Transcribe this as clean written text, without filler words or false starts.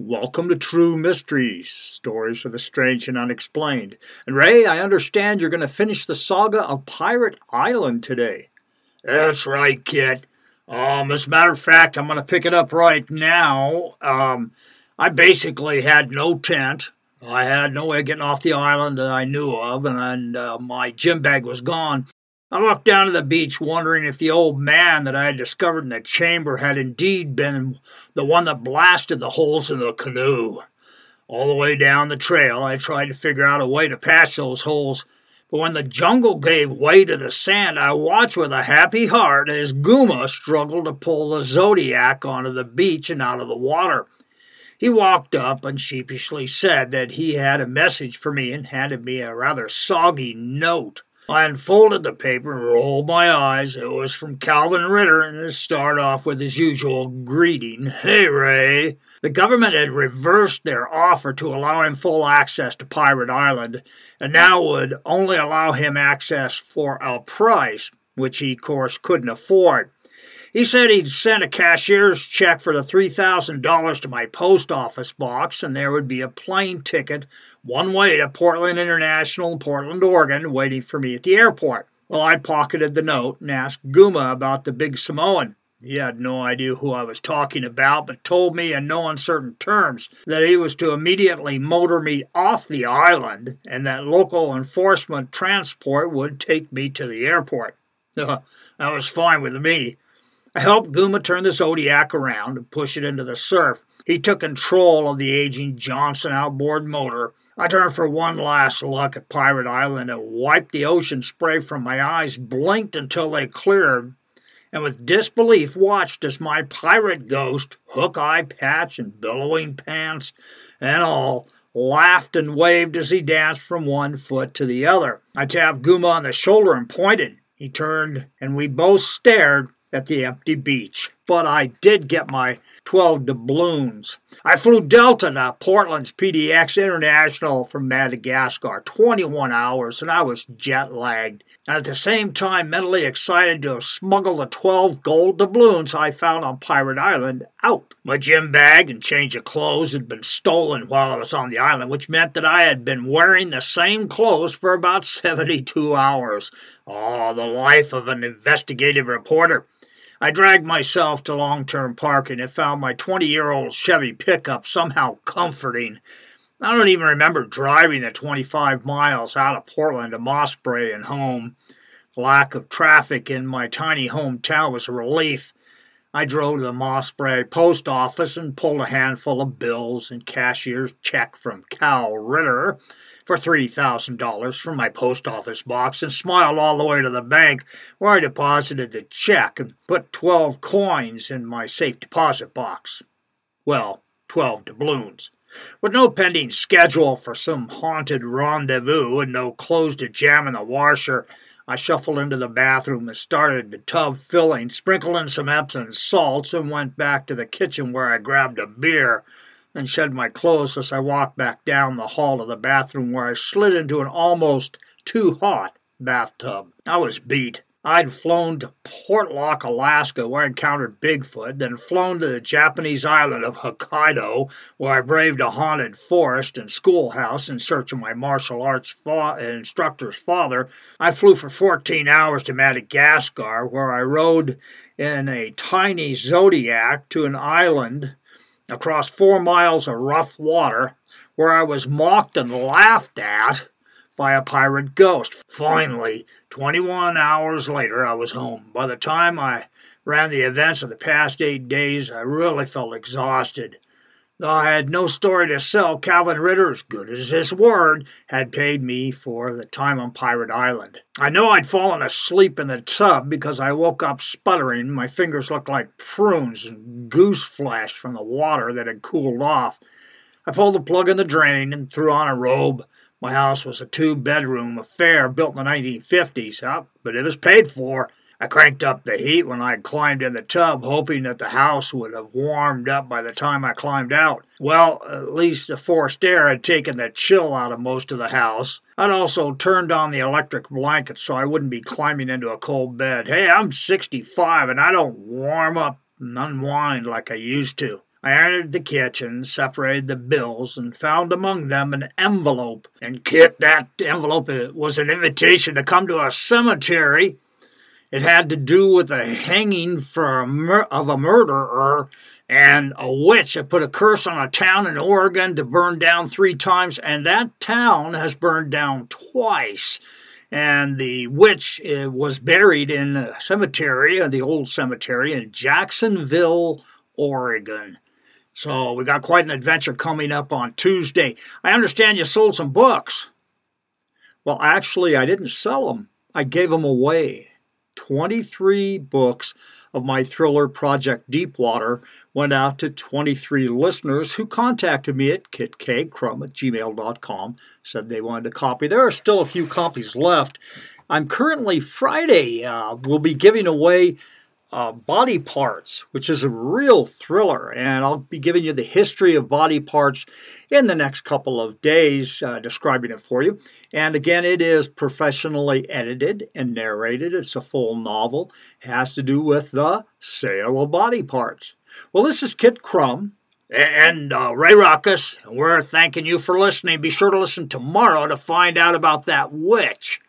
Welcome to True Mysteries, stories of the strange and unexplained. And Ray, I understand you're going to finish the saga of Pirate Island today. That's right, Kit. As a matter of fact, I'm going to pick it up right now. I basically had no tent. I had no way of getting off the island that I knew of, and my gym bag was gone. I walked down to the beach wondering if the old man that I had discovered in the chamber had indeed been the one that blasted the holes in the canoe. All the way down the trail, I tried to figure out a way to patch those holes, but when the jungle gave way to the sand, I watched with a happy heart as Guma struggled to pull the Zodiac onto the beach and out of the water. He walked up and sheepishly said that he had a message for me and handed me a rather soggy note. I unfolded the paper and rolled my eyes. It was from Calvin Ritter, and it started off with his usual greeting. Hey, Ray. The government had reversed their offer to allow him full access to Pirate Island, and now would only allow him access for a price, which he, of course, couldn't afford. He said he'd sent a cashier's check for the $3,000 to my post office box, and there would be a plane ticket one way to Portland International in Portland, Oregon, waiting for me at the airport. Well, I pocketed the note and asked Guma about the big Samoan. He had no idea who I was talking about, but told me in no uncertain terms that he was to immediately motor me off the island and that local enforcement transport would take me to the airport. That was fine with me. I helped Guma turn the Zodiac around and push it into the surf. He took control of the aging Johnson outboard motor. I turned for one last look at Pirate Island and wiped the ocean spray from my eyes, blinked until they cleared, and with disbelief watched as my pirate ghost, hook-eye patch and billowing pants and all, laughed and waved as he danced from one foot to the other. I tapped Guma on the shoulder and pointed. He turned, and we both stared at the empty beach. But I did get my 12 doubloons. I flew Delta to Portland's PDX International from Madagascar, 21 hours, and I was jet-lagged. And at the same time, mentally excited to have smuggled the 12 gold doubloons I found on Pirate Island out. My gym bag and change of clothes had been stolen while I was on the island, which meant that I had been wearing the same clothes for about 72 hours. Oh, the life of an investigative reporter. I dragged myself to long-term parking and found my 20-year-old Chevy pickup somehow comforting. I don't even remember driving the 25 miles out of Portland to Mossbray and home. The lack of traffic in my tiny hometown was a relief. I drove to the Mossbray post office and pulled a handful of bills and cashier's check from Cal Ritter for $3,000 from my post office box and smiled all the way to the bank where I deposited the check and put 12 coins in my safe deposit box. Well, 12 doubloons. With no pending schedule for some haunted rendezvous and no clothes to jam in the washer, I shuffled into the bathroom and started the tub filling, sprinkled in some Epsom salts, and went back to the kitchen where I grabbed a beer and shed my clothes as I walked back down the hall to the bathroom where I slid into an almost too hot bathtub. I was beat. I'd flown to Portlock, Alaska, where I encountered Bigfoot, then flown to the Japanese island of Hokkaido, where I braved a haunted forest and schoolhouse in search of my martial arts instructor's father. I flew for 14 hours to Madagascar, where I rode in a tiny Zodiac to an island across 4 miles of rough water, where I was mocked and laughed at by a pirate ghost. Finally, 21 hours later, I was home. By the time I ran the events of the past 8 days, I really felt exhausted. Though I had no story to sell, Calvin Ritter, as good as his word, had paid me for the time on Pirate Island. I know I'd fallen asleep in the tub because I woke up sputtering. My fingers looked like prunes and goose flesh from the water that had cooled off. I pulled the plug in the drain and threw on a robe. My house was a two-bedroom affair built in the 1950s, but it was paid for. I cranked up the heat when I climbed in the tub, hoping that the house would have warmed up by the time I climbed out. Well, at least the forced air had taken the chill out of most of the house. I'd also turned on the electric blanket so I wouldn't be climbing into a cold bed. Hey, I'm 65 and I don't warm up and unwind like I used to. I entered the kitchen, separated the bills, and found among them an envelope. And Kit, that envelope was an invitation to come to a cemetery. It had to do with a hanging for a murderer and a witch that put a curse on a town in Oregon to burn down 3 times, and that town has burned down twice. And the witch was buried in a cemetery, the old cemetery, in Jacksonville, Oregon. So we got quite an adventure coming up on Tuesday. I understand you sold some books. Well, actually, I didn't sell them. I gave them away. 23 books of my thriller project Deepwater went out to 23 listeners who contacted me at kitkcrum@gmail.com, said they wanted a copy. There are still a few copies left. I'm currently, Friday, we'll be giving away Body Parts, which is a real thriller, and I'll be giving you the history of Body Parts in the next couple of days, describing it for you. And again, it is professionally edited and narrated. It's a full novel. It has to do with the sale of body parts. Well, this is Kit Crumb and Ray Ruckus. We're thanking you for listening. Be sure to listen tomorrow to find out about that witch.